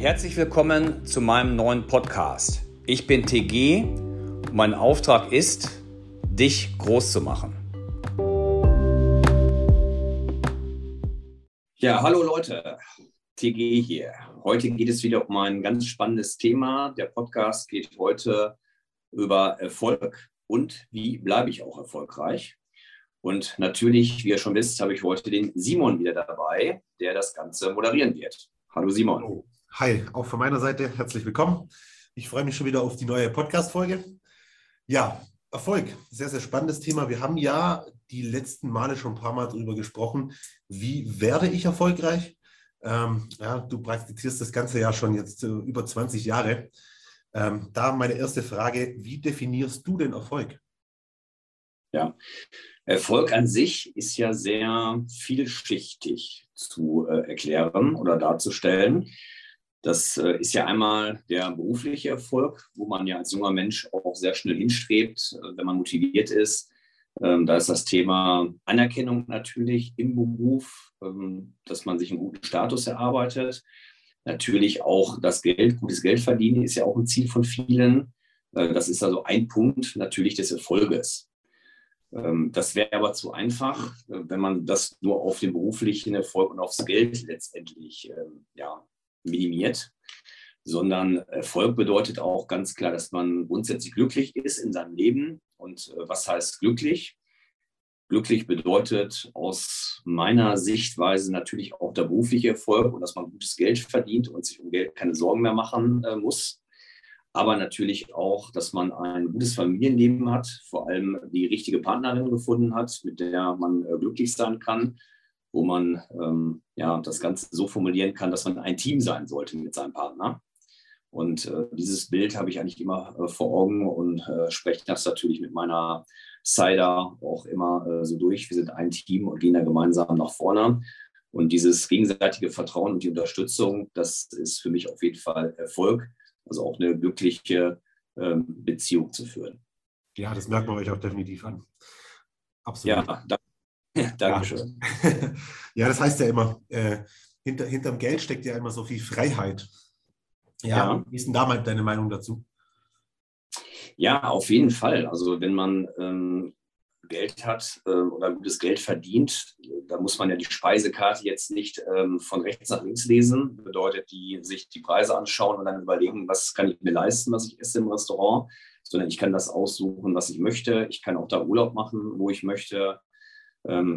Herzlich willkommen zu meinem neuen Podcast. Ich bin TG und mein Auftrag ist, dich groß zu machen. Ja, hallo Leute, TG hier. Heute geht es wieder um ein ganz spannendes Thema. Der Podcast geht heute über Erfolg und wie bleibe ich auch erfolgreich. Und natürlich, wie ihr schon wisst, habe ich heute den Simon wieder dabei, der das Ganze moderieren wird. Hallo Simon. Hallo. Hi, auch von meiner Seite herzlich willkommen. Ich freue mich schon wieder auf die neue Podcast-Folge. Ja, Erfolg, sehr, sehr spannendes Thema. Wir haben ja die letzten Male schon ein paar Mal darüber gesprochen, wie werde ich erfolgreich? Du praktizierst das ganze Jahr schon jetzt über 20 Jahre. Da meine erste Frage, wie definierst du denn Erfolg? Ja, Erfolg an sich ist ja sehr vielschichtig zu erklären oder darzustellen. Das ist ja einmal der berufliche Erfolg, wo man ja als junger Mensch auch sehr schnell hinstrebt, wenn man motiviert ist. Da ist das Thema Anerkennung natürlich im Beruf, dass man sich einen guten Status erarbeitet. Natürlich auch das Geld, gutes Geld verdienen ist ja auch ein Ziel von vielen. Das ist also ein Punkt natürlich des Erfolges. Das wäre aber zu einfach, wenn man das nur auf den beruflichen Erfolg und aufs Geld letztendlich minimiert, sondern Erfolg bedeutet auch ganz klar, dass man grundsätzlich glücklich ist in seinem Leben. Und was heißt glücklich? Glücklich bedeutet aus meiner Sichtweise natürlich auch der berufliche Erfolg und dass man gutes Geld verdient und sich um Geld keine Sorgen mehr machen muss. Aber natürlich auch, dass man ein gutes Familienleben hat, vor allem die richtige Partnerin gefunden hat, mit der man glücklich sein kann, wo man das Ganze so formulieren kann, dass man ein Team sein sollte mit seinem Partner. Und dieses Bild habe ich eigentlich immer vor Augen und spreche das natürlich mit meiner Sidar auch immer so durch. Wir sind ein Team und gehen da gemeinsam nach vorne. Und dieses gegenseitige Vertrauen und die Unterstützung, das ist für mich auf jeden Fall Erfolg, also auch eine glückliche Beziehung zu führen. Ja, das merkt man euch auch definitiv an. Absolut. Ja, Dankeschön. Ja, das heißt ja immer, hinterm Geld steckt ja immer so viel Freiheit. Ja. Wie ist denn damals deine Meinung dazu? Ja, auf jeden Fall. Also wenn man Geld hat oder gutes Geld verdient, da muss man ja die Speisekarte jetzt nicht von rechts nach links lesen. Bedeutet, sich die Preise anschauen und dann überlegen, was kann ich mir leisten, was ich esse im Restaurant, sondern ich kann das aussuchen, was ich möchte. Ich kann auch da Urlaub machen, wo ich möchte.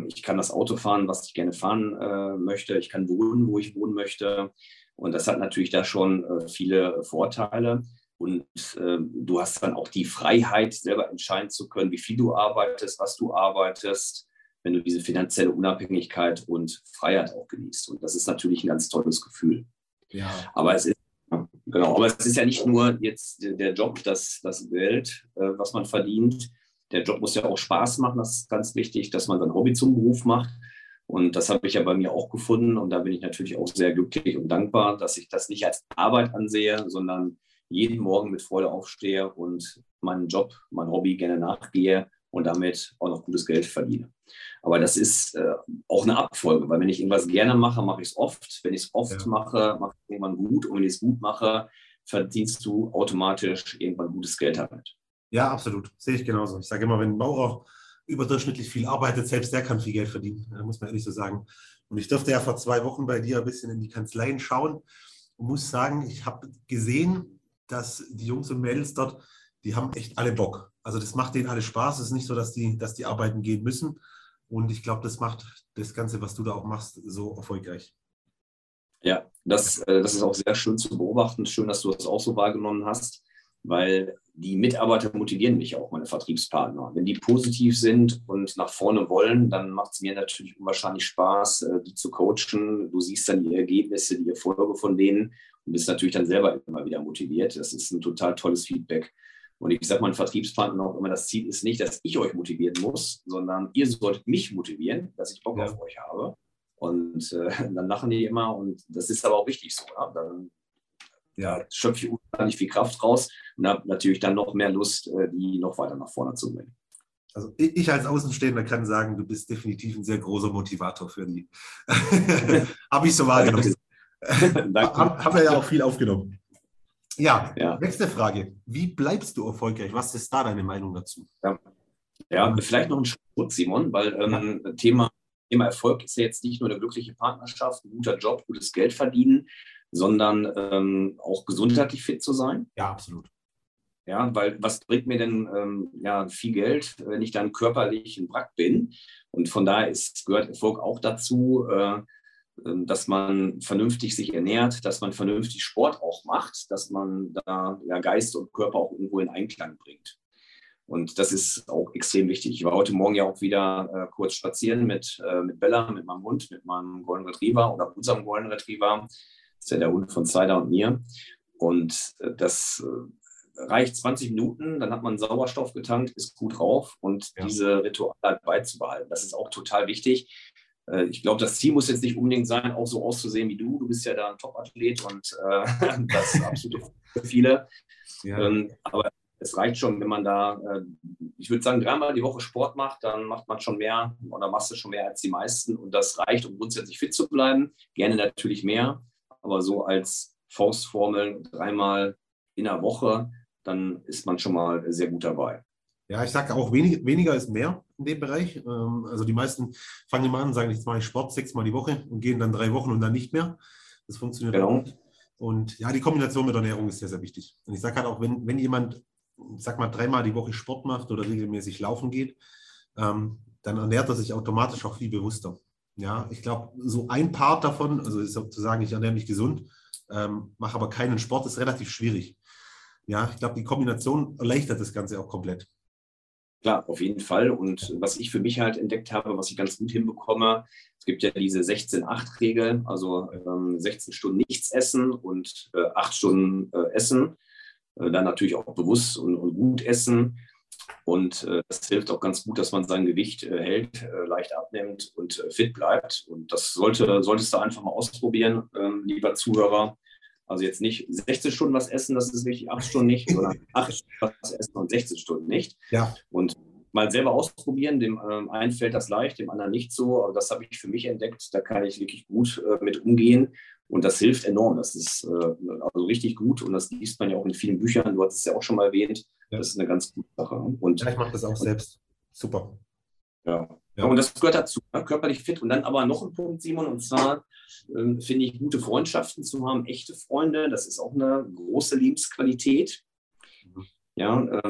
Ich kann das Auto fahren, was ich gerne fahren möchte. Ich kann wohnen, wo ich wohnen möchte. Und das hat natürlich da schon viele Vorteile. Und du hast dann auch die Freiheit, selber entscheiden zu können, wie viel du arbeitest, was du arbeitest, wenn du diese finanzielle Unabhängigkeit und Freiheit auch genießt. Und das ist natürlich ein ganz tolles Gefühl. Ja. Aber es ist ja nicht nur jetzt der Job, das Geld, was man verdient. Der Job muss ja auch Spaß machen, das ist ganz wichtig, dass man sein Hobby zum Beruf macht. Und das habe ich ja bei mir auch gefunden. Und da bin ich natürlich auch sehr glücklich und dankbar, dass ich das nicht als Arbeit ansehe, sondern jeden Morgen mit Freude aufstehe und meinen Job, mein Hobby gerne nachgehe und damit auch noch gutes Geld verdiene. Aber das ist auch eine Abfolge, weil wenn ich irgendwas gerne mache, mache ich es oft. Wenn ich es oft mache, mache ich irgendwann gut. Und wenn ich es gut mache, verdienst du automatisch irgendwann gutes Geld damit. Ja, absolut. Sehe ich genauso. Ich sage immer, wenn ein Maurer überdurchschnittlich viel arbeitet, selbst der kann viel Geld verdienen. Da muss man ehrlich so sagen. Und ich durfte ja vor 2 Wochen bei dir ein bisschen in die Kanzleien schauen und muss sagen, ich habe gesehen, dass die Jungs und Mädels dort, die haben echt alle Bock. Also das macht denen alle Spaß. Es ist nicht so, dass die arbeiten gehen müssen. Und ich glaube, das macht das Ganze, was du da auch machst, so erfolgreich. Ja, das ist auch sehr schön zu beobachten. Schön, dass du das auch so wahrgenommen hast, weil die Mitarbeiter motivieren mich auch, meine Vertriebspartner. Wenn die positiv sind und nach vorne wollen, dann macht es mir natürlich unwahrscheinlich Spaß, die zu coachen. Du siehst dann die Ergebnisse, die Erfolge von denen und bist natürlich dann selber immer wieder motiviert. Das ist ein total tolles Feedback. Und ich sage meinen Vertriebspartnern auch immer, das Ziel ist nicht, dass ich euch motivieren muss, sondern ihr sollt mich motivieren, dass ich Bock auf euch habe. Und dann lachen die immer. Und das ist aber auch wichtig so. Ja? Dann schöpfe ich unheimlich viel Kraft raus und habe natürlich dann noch mehr Lust, die noch weiter nach vorne zu bringen. Also ich als Außenstehender kann sagen, du bist definitiv ein sehr großer Motivator für die. Habe ich so wahrgenommen. Haben wir ja auch viel aufgenommen. Ja, nächste Frage. Wie bleibst du erfolgreich? Was ist da deine Meinung dazu? Ja, vielleicht noch ein Schritt, Simon, weil Thema Erfolg ist ja jetzt nicht nur eine glückliche Partnerschaft, ein guter Job, gutes Geld verdienen, sondern auch gesundheitlich fit zu sein. Ja, absolut. Ja, weil was bringt mir denn viel Geld, wenn ich dann körperlich im Wrack bin? Und von daher gehört Erfolg auch dazu, dass man vernünftig sich ernährt, dass man vernünftig Sport auch macht, dass man da Geist und Körper auch irgendwo in Einklang bringt. Und das ist auch extrem wichtig. Ich war heute Morgen ja auch wieder kurz spazieren mit Bella, mit meinem Hund, mit meinem Golden Retriever oder unserem Golden Retriever. Das ist ja der Hund von Sidar und mir. Und das reicht 20 Minuten, dann hat man Sauerstoff getankt, ist gut drauf und diese Rituale beizubehalten. Das ist auch total wichtig. Ich glaube, das Ziel muss jetzt nicht unbedingt sein, auch so auszusehen wie du. Du bist ja da ein Top-Athlet und das ist absolut für viele. Ja. Aber es reicht schon, wenn man da, ich würde sagen, 3-mal die Woche Sport macht, dann macht man schon mehr oder machst du schon mehr als die meisten. Und das reicht, um grundsätzlich fit zu bleiben. Gerne natürlich mehr, aber so als Faustformel 3-mal in der Woche, dann ist man schon mal sehr gut dabei. Ja, ich sage auch, weniger ist mehr in dem Bereich. Also die meisten fangen immer an, sagen, jetzt mache ich Sport 6-mal die Woche und gehen dann 3 Wochen und dann nicht mehr. Das funktioniert auch nicht. Und ja, die Kombination mit Ernährung ist sehr, sehr wichtig. Und ich sage halt auch, wenn jemand, sag mal, 3-mal die Woche Sport macht oder regelmäßig laufen geht, dann ernährt er sich automatisch auch viel bewusster. Ja, ich glaube, so ein Part davon, also ist zu sagen, ich ernähre mich gesund, mache aber keinen Sport, ist relativ schwierig. Ja, ich glaube, die Kombination erleichtert das Ganze auch komplett. Klar, auf jeden Fall. Und was ich für mich halt entdeckt habe, was ich ganz gut hinbekomme, es gibt ja diese 16-8-Regel, also 16 Stunden nichts essen und 8 Stunden essen. Dann natürlich auch bewusst und gut essen. Und das hilft auch ganz gut, dass man sein Gewicht hält, leicht abnimmt und fit bleibt. Und das solltest du einfach mal ausprobieren, lieber Zuhörer. Also jetzt nicht 16 Stunden was essen, das ist wichtig, 8 Stunden nicht, sondern 8 Stunden was essen und 16 Stunden nicht. Ja. Und mal selber ausprobieren, dem einen fällt das leicht, dem anderen nicht so, aber das habe ich für mich entdeckt, da kann ich wirklich gut mit umgehen und das hilft enorm, das ist also richtig gut und das liest man ja auch in vielen Büchern, du hast es ja auch schon mal erwähnt, das ist eine ganz gute Sache. Und ich mache das auch selbst, super. Ja, und das gehört dazu, körperlich fit. Und dann aber noch ein Punkt, Simon, und zwar finde ich, gute Freundschaften zu haben, echte Freunde, das ist auch eine große Lebensqualität. Ja,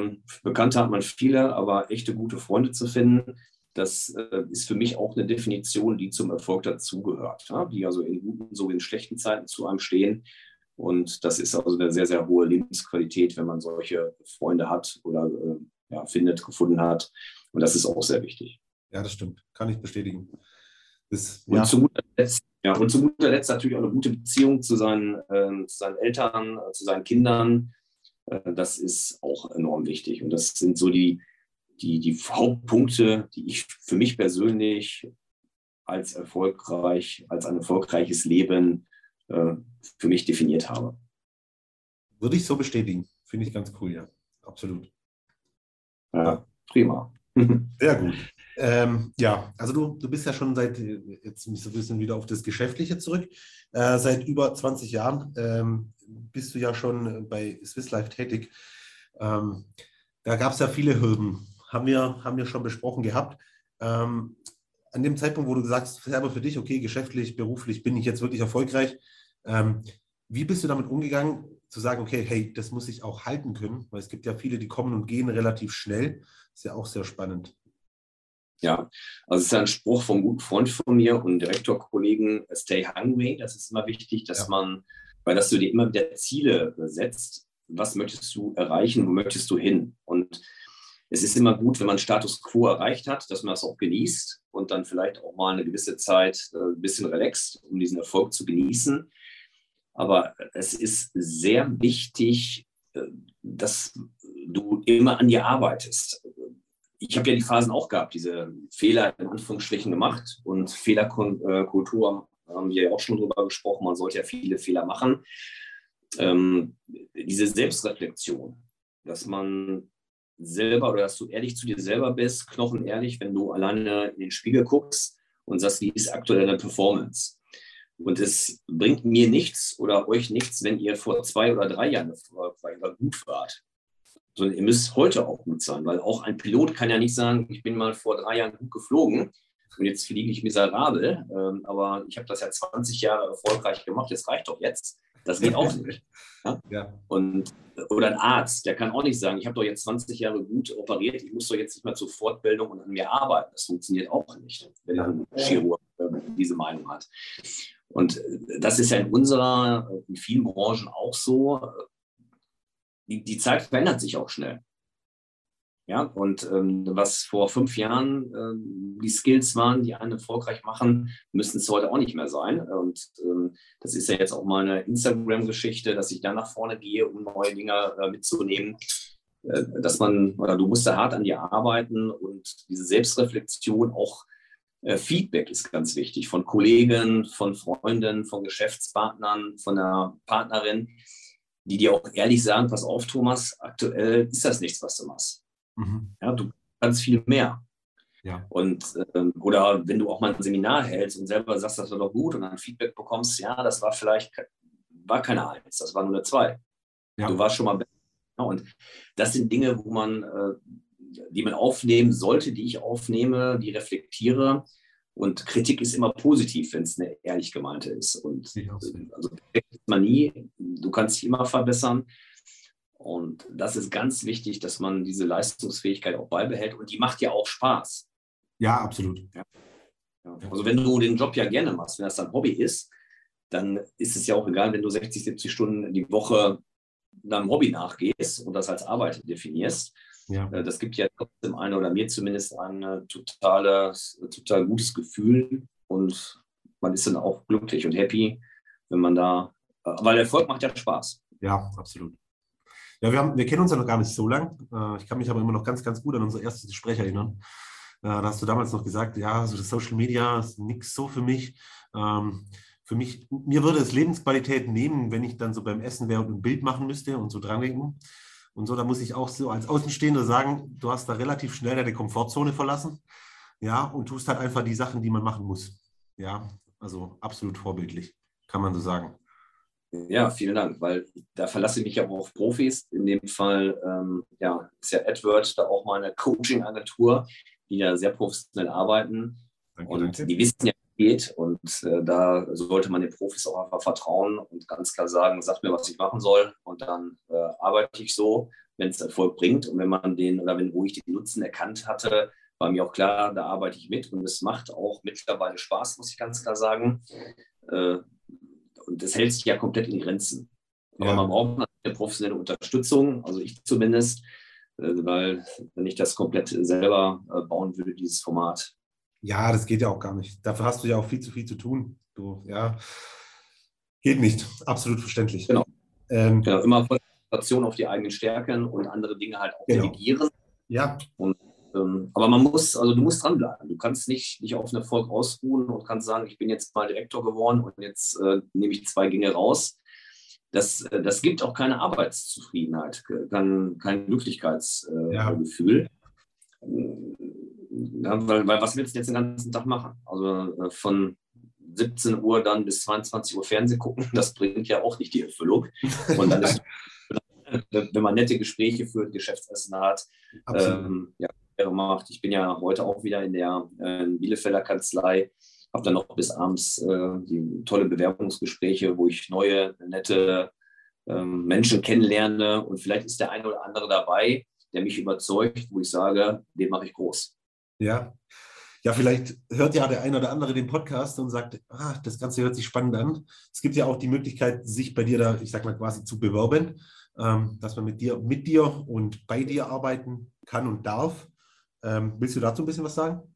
Bekannte hat man viele, aber echte, gute Freunde zu finden, das ist für mich auch eine Definition, die zum Erfolg dazugehört, ja? Die also in guten, so in schlechten Zeiten zu einem stehen. Und das ist also eine sehr, sehr hohe Lebensqualität, wenn man solche Freunde hat oder gefunden hat. Und das ist auch sehr wichtig. Ja, das stimmt. Kann ich bestätigen. Und zu guter Letzt natürlich auch eine gute Beziehung zu seinen Eltern, zu seinen Kindern. Das ist auch enorm wichtig. Und das sind so die Hauptpunkte, die ich für mich persönlich als ein erfolgreiches Leben für mich definiert habe. Würde ich so bestätigen. Finde ich ganz cool, ja. Absolut. Ja, prima. Sehr gut. Also du bist ja schon seit, jetzt mich so ein bisschen wieder auf das Geschäftliche zurück, seit über 20 Jahren bist du ja schon bei Swiss Life tätig. Da gab es ja viele Hürden, haben wir schon besprochen gehabt. An dem Zeitpunkt, wo du sagst, selber für dich, okay, geschäftlich, beruflich bin ich jetzt wirklich erfolgreich, wie bist du damit umgegangen, zu sagen, okay, hey, das muss ich auch halten können, weil es gibt ja viele, die kommen und gehen relativ schnell, ist ja auch sehr spannend. Ja, also es ist ein Spruch vom guten Freund von mir und Direktorkollegen, stay hungry, das ist immer wichtig, dass man, weil dass du dir immer wieder Ziele setzt, was möchtest du erreichen, wo möchtest du hin? Und es ist immer gut, wenn man Status Quo erreicht hat, dass man das auch genießt und dann vielleicht auch mal eine gewisse Zeit ein bisschen relaxt, um diesen Erfolg zu genießen. Aber es ist sehr wichtig, dass du immer an dir arbeitest. Ich habe ja die Phasen auch gehabt, diese Fehler in Anführungsstrichen gemacht und Fehlerkultur haben wir ja auch schon drüber gesprochen, man sollte ja viele Fehler machen. Diese Selbstreflexion, dass man selber oder dass du ehrlich zu dir selber bist, knochenehrlich, wenn du alleine in den Spiegel guckst und sagst, wie ist aktuell deine Performance? Und es bringt mir nichts oder euch nichts, wenn ihr vor 2 oder 3 Jahren gut wart. Sondern ihr müsst heute auch gut sein, weil auch ein Pilot kann ja nicht sagen, ich bin mal vor 3 Jahren gut geflogen und jetzt fliege ich miserabel, aber ich habe das ja 20 Jahre erfolgreich gemacht, das reicht doch jetzt. Das geht auch nicht. Ja? Ja. Oder ein Arzt, der kann auch nicht sagen, ich habe doch jetzt 20 Jahre gut operiert, ich muss doch jetzt nicht mal zur Fortbildung und an mir arbeiten. Das funktioniert auch nicht, wenn ein Chirurg diese Meinung hat. Und das ist ja in vielen Branchen auch so. Die Zeit verändert sich auch schnell. Ja, und was vor 5 Jahren die Skills waren, die einen erfolgreich machen, müssen es heute auch nicht mehr sein. Und das ist ja jetzt auch mal eine Instagram-Geschichte, dass ich da nach vorne gehe, um neue Dinge mitzunehmen. Du musst da hart an dir arbeiten und diese Selbstreflexion, auch Feedback ist ganz wichtig von Kollegen, von Freunden, von Geschäftspartnern, von der Partnerin, die dir auch ehrlich sagen, pass auf, Thomas, aktuell ist das nichts, was du machst. Mhm. Ja, du kannst viel mehr. Ja. Oder wenn du auch mal ein Seminar hältst und selber sagst, das war doch gut und dann Feedback bekommst, ja, das war vielleicht keine 1, das war nur eine 2. Ja. Du warst schon mal besser. Ja, und das sind Dinge, die man aufnehmen sollte, die ich aufnehme, die reflektiere. Und Kritik ist immer positiv, wenn es eine ehrlich gemeinte ist. Und also perfekt ist man nie, du kannst dich immer verbessern. Und das ist ganz wichtig, dass man diese Leistungsfähigkeit auch beibehält. Und die macht ja auch Spaß. Ja, absolut. Ja. Also wenn du den Job ja gerne machst, wenn das dein Hobby ist, dann ist es ja auch egal, wenn du 60, 70 Stunden die Woche deinem Hobby nachgehst und das als Arbeit definierst. Ja. Das gibt ja trotzdem mir zumindest ein total gutes Gefühl. Und man ist dann auch glücklich und happy, weil Erfolg macht ja Spaß. Ja, absolut. Ja, wir kennen uns ja noch gar nicht so lang. Ich kann mich aber immer noch ganz, ganz gut an unser erstes Gespräch erinnern. Da hast du damals noch gesagt, ja, so das Social Media ist nichts so für mich. Mir würde es Lebensqualität nehmen, wenn ich dann so beim Essen wäre und ein Bild machen müsste und so dran denken. Und so, da muss ich auch so als Außenstehender sagen, du hast da relativ schnell deine Komfortzone verlassen. Ja, und tust halt einfach die Sachen, die man machen muss. Ja, also absolut vorbildlich, kann man so sagen. Ja, vielen Dank, weil da verlasse ich mich ja auch auf Profis. In dem Fall ist ja Edward da auch meine Coaching-Agentur, die ja sehr professionell arbeiten. Danke. Die wissen ja, wie es geht. Und da sollte man den Profis auch einfach vertrauen und ganz klar sagen, sagt mir, was ich machen soll. Und dann arbeite ich so, wenn es Erfolg bringt. Und wo ich den Nutzen erkannt hatte, war mir auch klar, da arbeite ich mit. Und es macht auch mittlerweile Spaß, muss ich ganz klar sagen. Und das hält sich ja komplett in Grenzen. Aber Man braucht eine professionelle Unterstützung, also ich zumindest, weil wenn ich das komplett selber bauen würde, dieses Format. Ja, das geht ja auch gar nicht. Dafür hast du ja auch viel zu tun. Du, ja, geht nicht. Absolut verständlich. Genau. Immer Konzentration auf die eigenen Stärken und andere Dinge halt auch delegieren. Ja. Aber du musst dranbleiben. Du kannst nicht auf den Erfolg ausruhen und kannst sagen, ich bin jetzt mal Direktor geworden und jetzt nehme ich 2 Gänge raus. Das gibt auch keine Arbeitszufriedenheit, kein Glücklichkeitsgefühl. Ja, weil was willst du jetzt den ganzen Tag machen? Also von 17 Uhr dann bis 22 Uhr Fernsehen gucken, das bringt ja auch nicht die Erfüllung. Und dann ist, wenn man nette Gespräche führt, Geschäftsessen hat, macht. Ich bin ja heute auch wieder in der Bielefelder Kanzlei, habe dann noch bis abends die tolle Bewerbungsgespräche, wo ich neue, nette Menschen kennenlerne und vielleicht ist der eine oder andere dabei, der mich überzeugt, wo ich sage, den mache ich groß. Ja. Ja, vielleicht hört ja der eine oder andere den Podcast und sagt, das Ganze hört sich spannend an. Es gibt ja auch die Möglichkeit, sich bei dir da, ich sag mal, quasi zu bewerben, dass man mit dir und bei dir arbeiten kann und darf. Willst du dazu ein bisschen was sagen?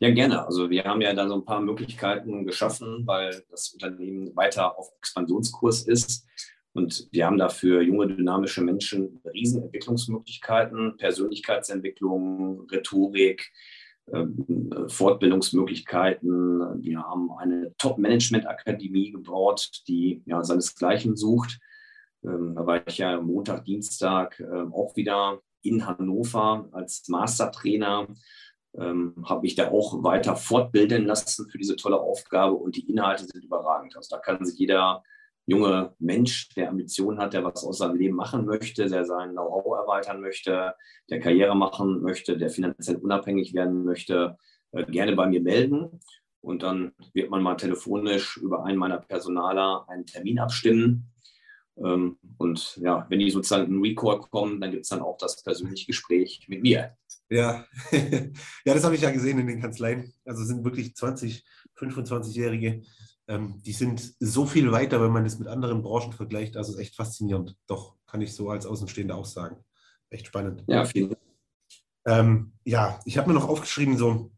Ja, gerne. Also wir haben ja da so ein paar Möglichkeiten geschaffen, weil das Unternehmen weiter auf Expansionskurs ist. Und wir haben da für junge, dynamische Menschen riesen Entwicklungsmöglichkeiten, Persönlichkeitsentwicklung, Rhetorik, Fortbildungsmöglichkeiten. Wir haben eine Top-Management-Akademie gebaut, die ja seinesgleichen sucht. Da war ich ja Montag, Dienstag auch wieder in Hannover als Mastertrainer. habe mich da auch weiter fortbilden lassen für diese tolle Aufgabe und die Inhalte sind überragend. Also da kann sich jeder junge Mensch, der Ambitionen hat, der was aus seinem Leben machen möchte, der sein Know-how erweitern möchte, der Karriere machen möchte, der finanziell unabhängig werden möchte, gerne bei mir melden. Und dann wird man mal telefonisch über einen meiner Personaler einen Termin abstimmen. Und ja, wenn die sozusagen in Recall kommen, dann gibt es dann auch das persönliche Gespräch mit mir. Ja, ja, das habe ich ja gesehen in den Kanzleien. Also sind wirklich 20-, 25-Jährige, die sind so viel weiter, wenn man das mit anderen Branchen vergleicht. Also echt faszinierend. Doch, kann ich so als Außenstehender auch sagen. Echt spannend. Ja, vielen Dank. Ja, ich habe mir noch aufgeschrieben, so,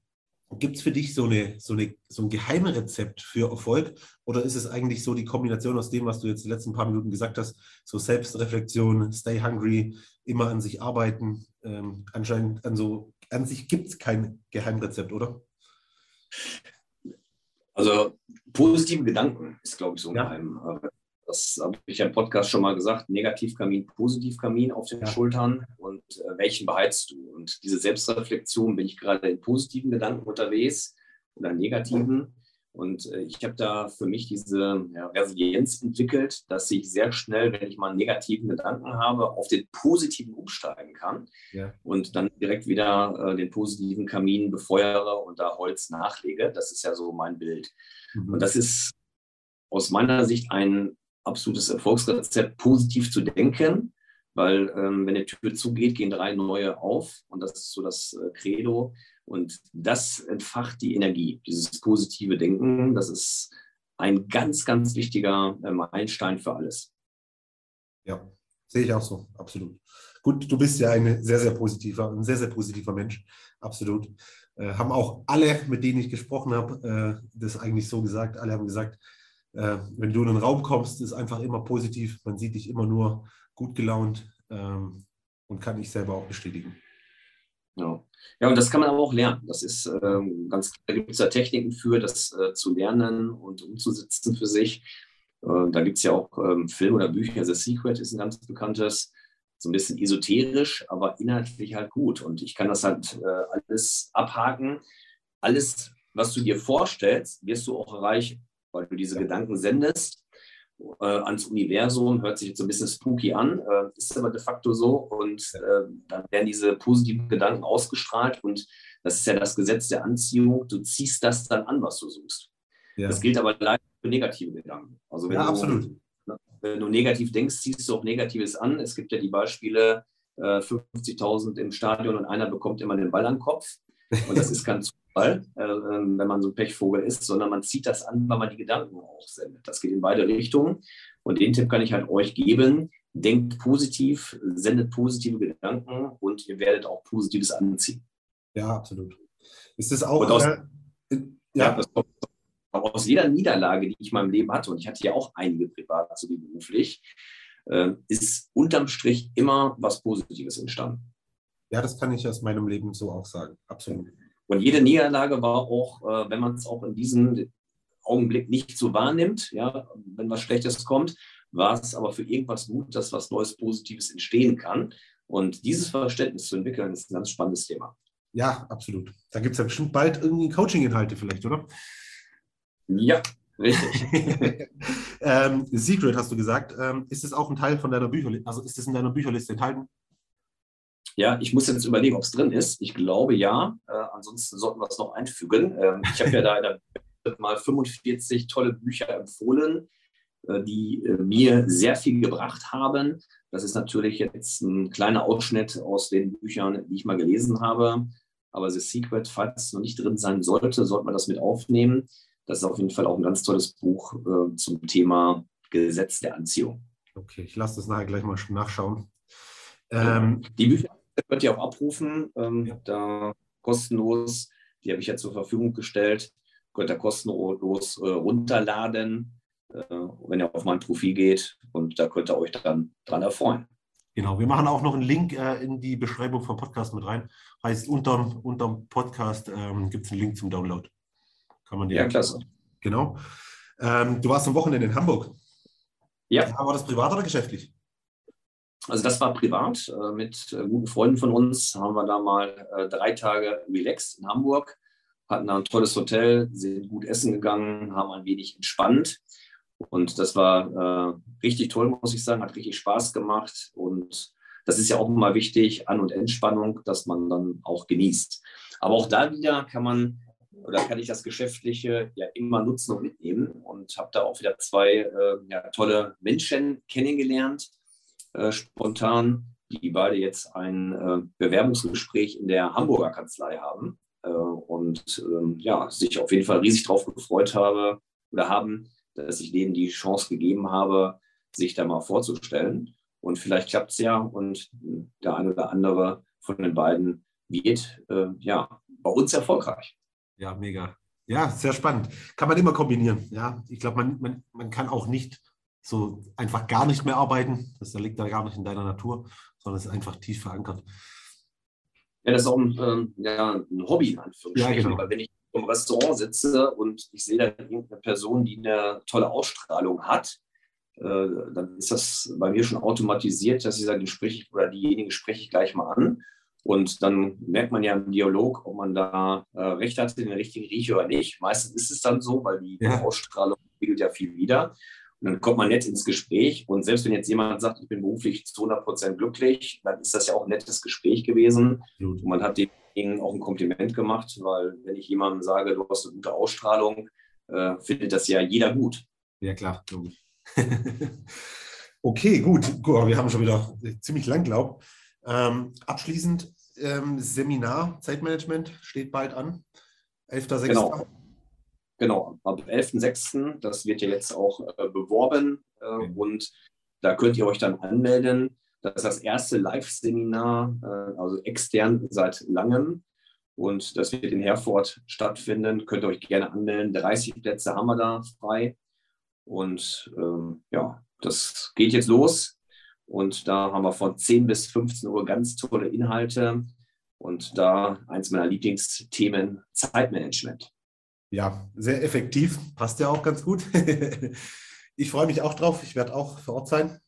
gibt es für dich so ein Geheimrezept für Erfolg oder ist es eigentlich so die Kombination aus dem, was du jetzt die letzten paar Minuten gesagt hast, so Selbstreflexion, stay hungry, immer an sich arbeiten, anscheinend an sich gibt es kein Geheimrezept, oder? Also positive Gedanken ist, glaube ich, so ein Geheim. Das habe ich im Podcast schon mal gesagt, Negativkamin, Positivkamin auf den Schultern und welchen beheizt du? Und diese Selbstreflexion, bin ich gerade in positiven Gedanken unterwegs oder negativen? Und ich habe da für mich diese Resilienz entwickelt, dass ich sehr schnell, wenn ich mal einen negativen Gedanken habe, auf den positiven umsteigen kann und dann direkt wieder den positiven Kamin befeuere und da Holz nachlege. Das ist ja so mein Bild. Und das ist aus meiner Sicht ein absolutes Erfolgsrezept, positiv zu denken, weil wenn eine Tür zugeht, gehen 3 neue auf und das ist so das Credo und das entfacht die Energie, dieses positive Denken, das ist ein ganz, ganz wichtiger Meilenstein für alles. Ja, sehe ich auch so, absolut. Gut, du bist ja ein sehr, sehr positiver Mensch, absolut. Haben auch alle, mit denen ich gesprochen habe, das eigentlich so gesagt, alle haben gesagt, wenn du in den Raum kommst, ist einfach immer positiv. Man sieht dich immer nur gut gelaunt und kann ich selber auch bestätigen. Genau. Ja, und das kann man aber auch lernen. Das ist ganz klar. Da gibt es ja Techniken für, das zu lernen und umzusetzen für sich. Da gibt es ja auch Filme oder Bücher. The Secret ist ein ganz bekanntes, so ein bisschen esoterisch, aber inhaltlich halt gut. Und ich kann das halt alles abhaken. Alles, was du dir vorstellst, wirst du auch erreichen, weil du diese Gedanken sendest ans Universum, hört sich jetzt so ein bisschen spooky an, ist aber de facto so und dann werden diese positiven Gedanken ausgestrahlt und das ist ja das Gesetz der Anziehung, du ziehst das dann an, was du suchst. Ja. Das gilt aber leider für negative Gedanken. Also wenn wenn du negativ denkst, ziehst du auch Negatives an. Es gibt ja die Beispiele, 50.000 im Stadion und einer bekommt immer den Ball an den Kopf und das ist kein Zufall, wenn man so ein Pechvogel ist, sondern man zieht das an, weil man die Gedanken auch sendet. Das geht in beide Richtungen und den Tipp kann ich halt euch geben. Denkt positiv, sendet positive Gedanken und ihr werdet auch Positives anziehen. Ja, absolut. Ist das auch... das kommt aus jeder Niederlage, die ich in meinem Leben hatte und ich hatte ja auch einige privat sowie beruflich, ist unterm Strich immer was Positives entstanden. Ja, das kann ich aus meinem Leben so auch sagen. Absolut. Und jede Niederlage war auch, wenn man es auch in diesem Augenblick nicht so wahrnimmt, ja, wenn was Schlechtes kommt, war es aber für irgendwas gut, dass was Neues, Positives entstehen kann. Und dieses Verständnis zu entwickeln, ist ein ganz spannendes Thema. Ja, absolut. Da gibt es ja bestimmt bald irgendwie Coaching-Inhalte vielleicht, oder? Ja, richtig. Secret, hast du gesagt. Ist das auch ein Teil von deiner Bücherliste? Also ist das in deiner Bücherliste enthalten? Ja, ich muss jetzt überlegen, ob es drin ist. Ich glaube ja. Ansonsten sollten wir es noch einfügen. Ich habe ja da in der mal 45 tolle Bücher empfohlen, die mir sehr viel gebracht haben. Das ist natürlich jetzt ein kleiner Ausschnitt aus den Büchern, die ich mal gelesen habe. Aber The Secret, falls es noch nicht drin sein sollte, sollte man das mit aufnehmen. Das ist auf jeden Fall auch ein ganz tolles Buch zum Thema Gesetz der Anziehung. Okay, ich lasse das nachher gleich mal nachschauen. Die Bücher könnt ihr auch abrufen, da kostenlos, die habe ich ja zur Verfügung gestellt, könnt ihr kostenlos runterladen, wenn ihr auf mein Profil geht und da könnt ihr euch dann dran erfreuen. Genau, wir machen auch noch einen Link in die Beschreibung vom Podcast mit rein, heißt unterm Podcast gibt es einen Link zum Download. Kann man klasse. Genau. Du warst am Wochenende in Hamburg. Ja. War das privat oder geschäftlich? Also das war privat. Mit guten Freunden von uns haben wir da mal 3 Tage relaxed in Hamburg, hatten da ein tolles Hotel, sind gut essen gegangen, haben ein wenig entspannt. Und das war richtig toll, muss ich sagen, hat richtig Spaß gemacht. Und das ist ja auch immer wichtig, An- und Entspannung, dass man dann auch genießt. Aber auch da wieder kann man, oder kann ich das Geschäftliche ja immer nutzen und mitnehmen. Und habe da auch wieder 2 tolle Menschen kennengelernt, spontan, die beide jetzt ein Bewerbungsgespräch in der Hamburger Kanzlei haben. Und sich auf jeden Fall riesig drauf gefreut habe oder haben, dass ich denen die Chance gegeben habe, sich da mal vorzustellen. Und vielleicht klappt es ja und der eine oder andere von den beiden wird bei uns erfolgreich. Ja, mega. Ja, sehr spannend. Kann man immer kombinieren. Ja, ich glaube, man kann auch nicht so einfach gar nicht mehr arbeiten. Das liegt da gar nicht in deiner Natur, sondern es ist einfach tief verankert. Ja, das ist auch ein Hobby in Anführungsstrichen. Ja, genau. Weil wenn ich im Restaurant sitze und ich sehe da irgendeine Person, die eine tolle Ausstrahlung hat, dann ist das bei mir schon automatisiert, dass ich sage, den spreche oder diejenigen spreche ich gleich mal an. Und dann merkt man ja im Dialog, ob man da recht hatte, den richtigen Riecher oder nicht. Meistens ist es dann so, weil die Ausstrahlung spiegelt ja viel wider. Und dann kommt man nett ins Gespräch. Und selbst wenn jetzt jemand sagt, ich bin beruflich zu 100% glücklich, dann ist das ja auch ein nettes Gespräch gewesen. Und man hat denen auch ein Kompliment gemacht, weil wenn ich jemandem sage, du hast eine gute Ausstrahlung, findet das ja jeder gut. Ja, klar. Okay, gut. Wir haben schon wieder ziemlich lang, glaube ich. Abschließend, Seminar Zeitmanagement steht bald an, 11.06. Genau, ab 11.06. Das wird ja jetzt auch beworben und da könnt ihr euch dann anmelden. Das ist das erste Live-Seminar, also extern seit langem und das wird in Herford stattfinden. Könnt ihr euch gerne anmelden, 30 Plätze haben wir da frei und das geht jetzt los. Und da haben wir von 10 bis 15 Uhr ganz tolle Inhalte und da eins meiner Lieblingsthemen, Zeitmanagement. Ja, sehr effektiv, passt ja auch ganz gut. Ich freue mich auch drauf, ich werde auch vor Ort sein.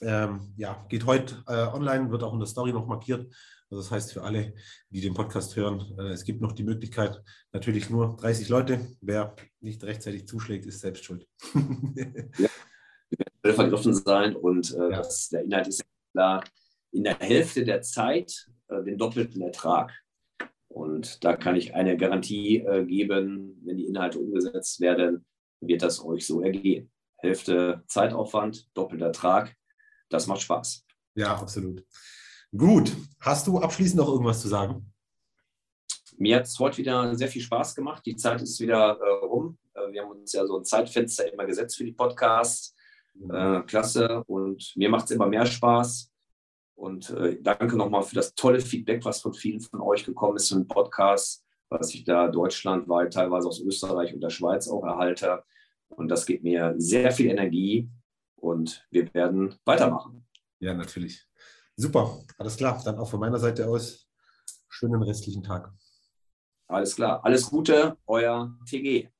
Geht heute online, wird auch in der Story noch markiert. Also das heißt für alle, die den Podcast hören, es gibt noch die Möglichkeit, natürlich nur 30 Leute. Wer nicht rechtzeitig zuschlägt, ist selbst schuld. Ja. Vergriffen sein und der Inhalt ist klar, in der Hälfte der Zeit den doppelten Ertrag. Und da kann ich eine Garantie geben, wenn die Inhalte umgesetzt werden, wird das euch so ergehen. Hälfte Zeitaufwand, doppelter Ertrag, das macht Spaß. Ja, absolut. Gut, hast du abschließend noch irgendwas zu sagen? Mir hat es heute wieder sehr viel Spaß gemacht, die Zeit ist wieder rum. Wir haben uns ja so ein Zeitfenster immer gesetzt für die Podcasts. Klasse und mir macht es immer mehr Spaß und danke nochmal für das tolle Feedback, was von vielen von euch gekommen ist zum Podcast, was ich da deutschlandweit, teilweise aus Österreich und der Schweiz auch erhalte und das gibt mir sehr viel Energie und wir werden weitermachen. Ja, natürlich. Super, alles klar. Dann auch von meiner Seite aus schönen restlichen Tag. Alles klar, alles Gute, euer TG.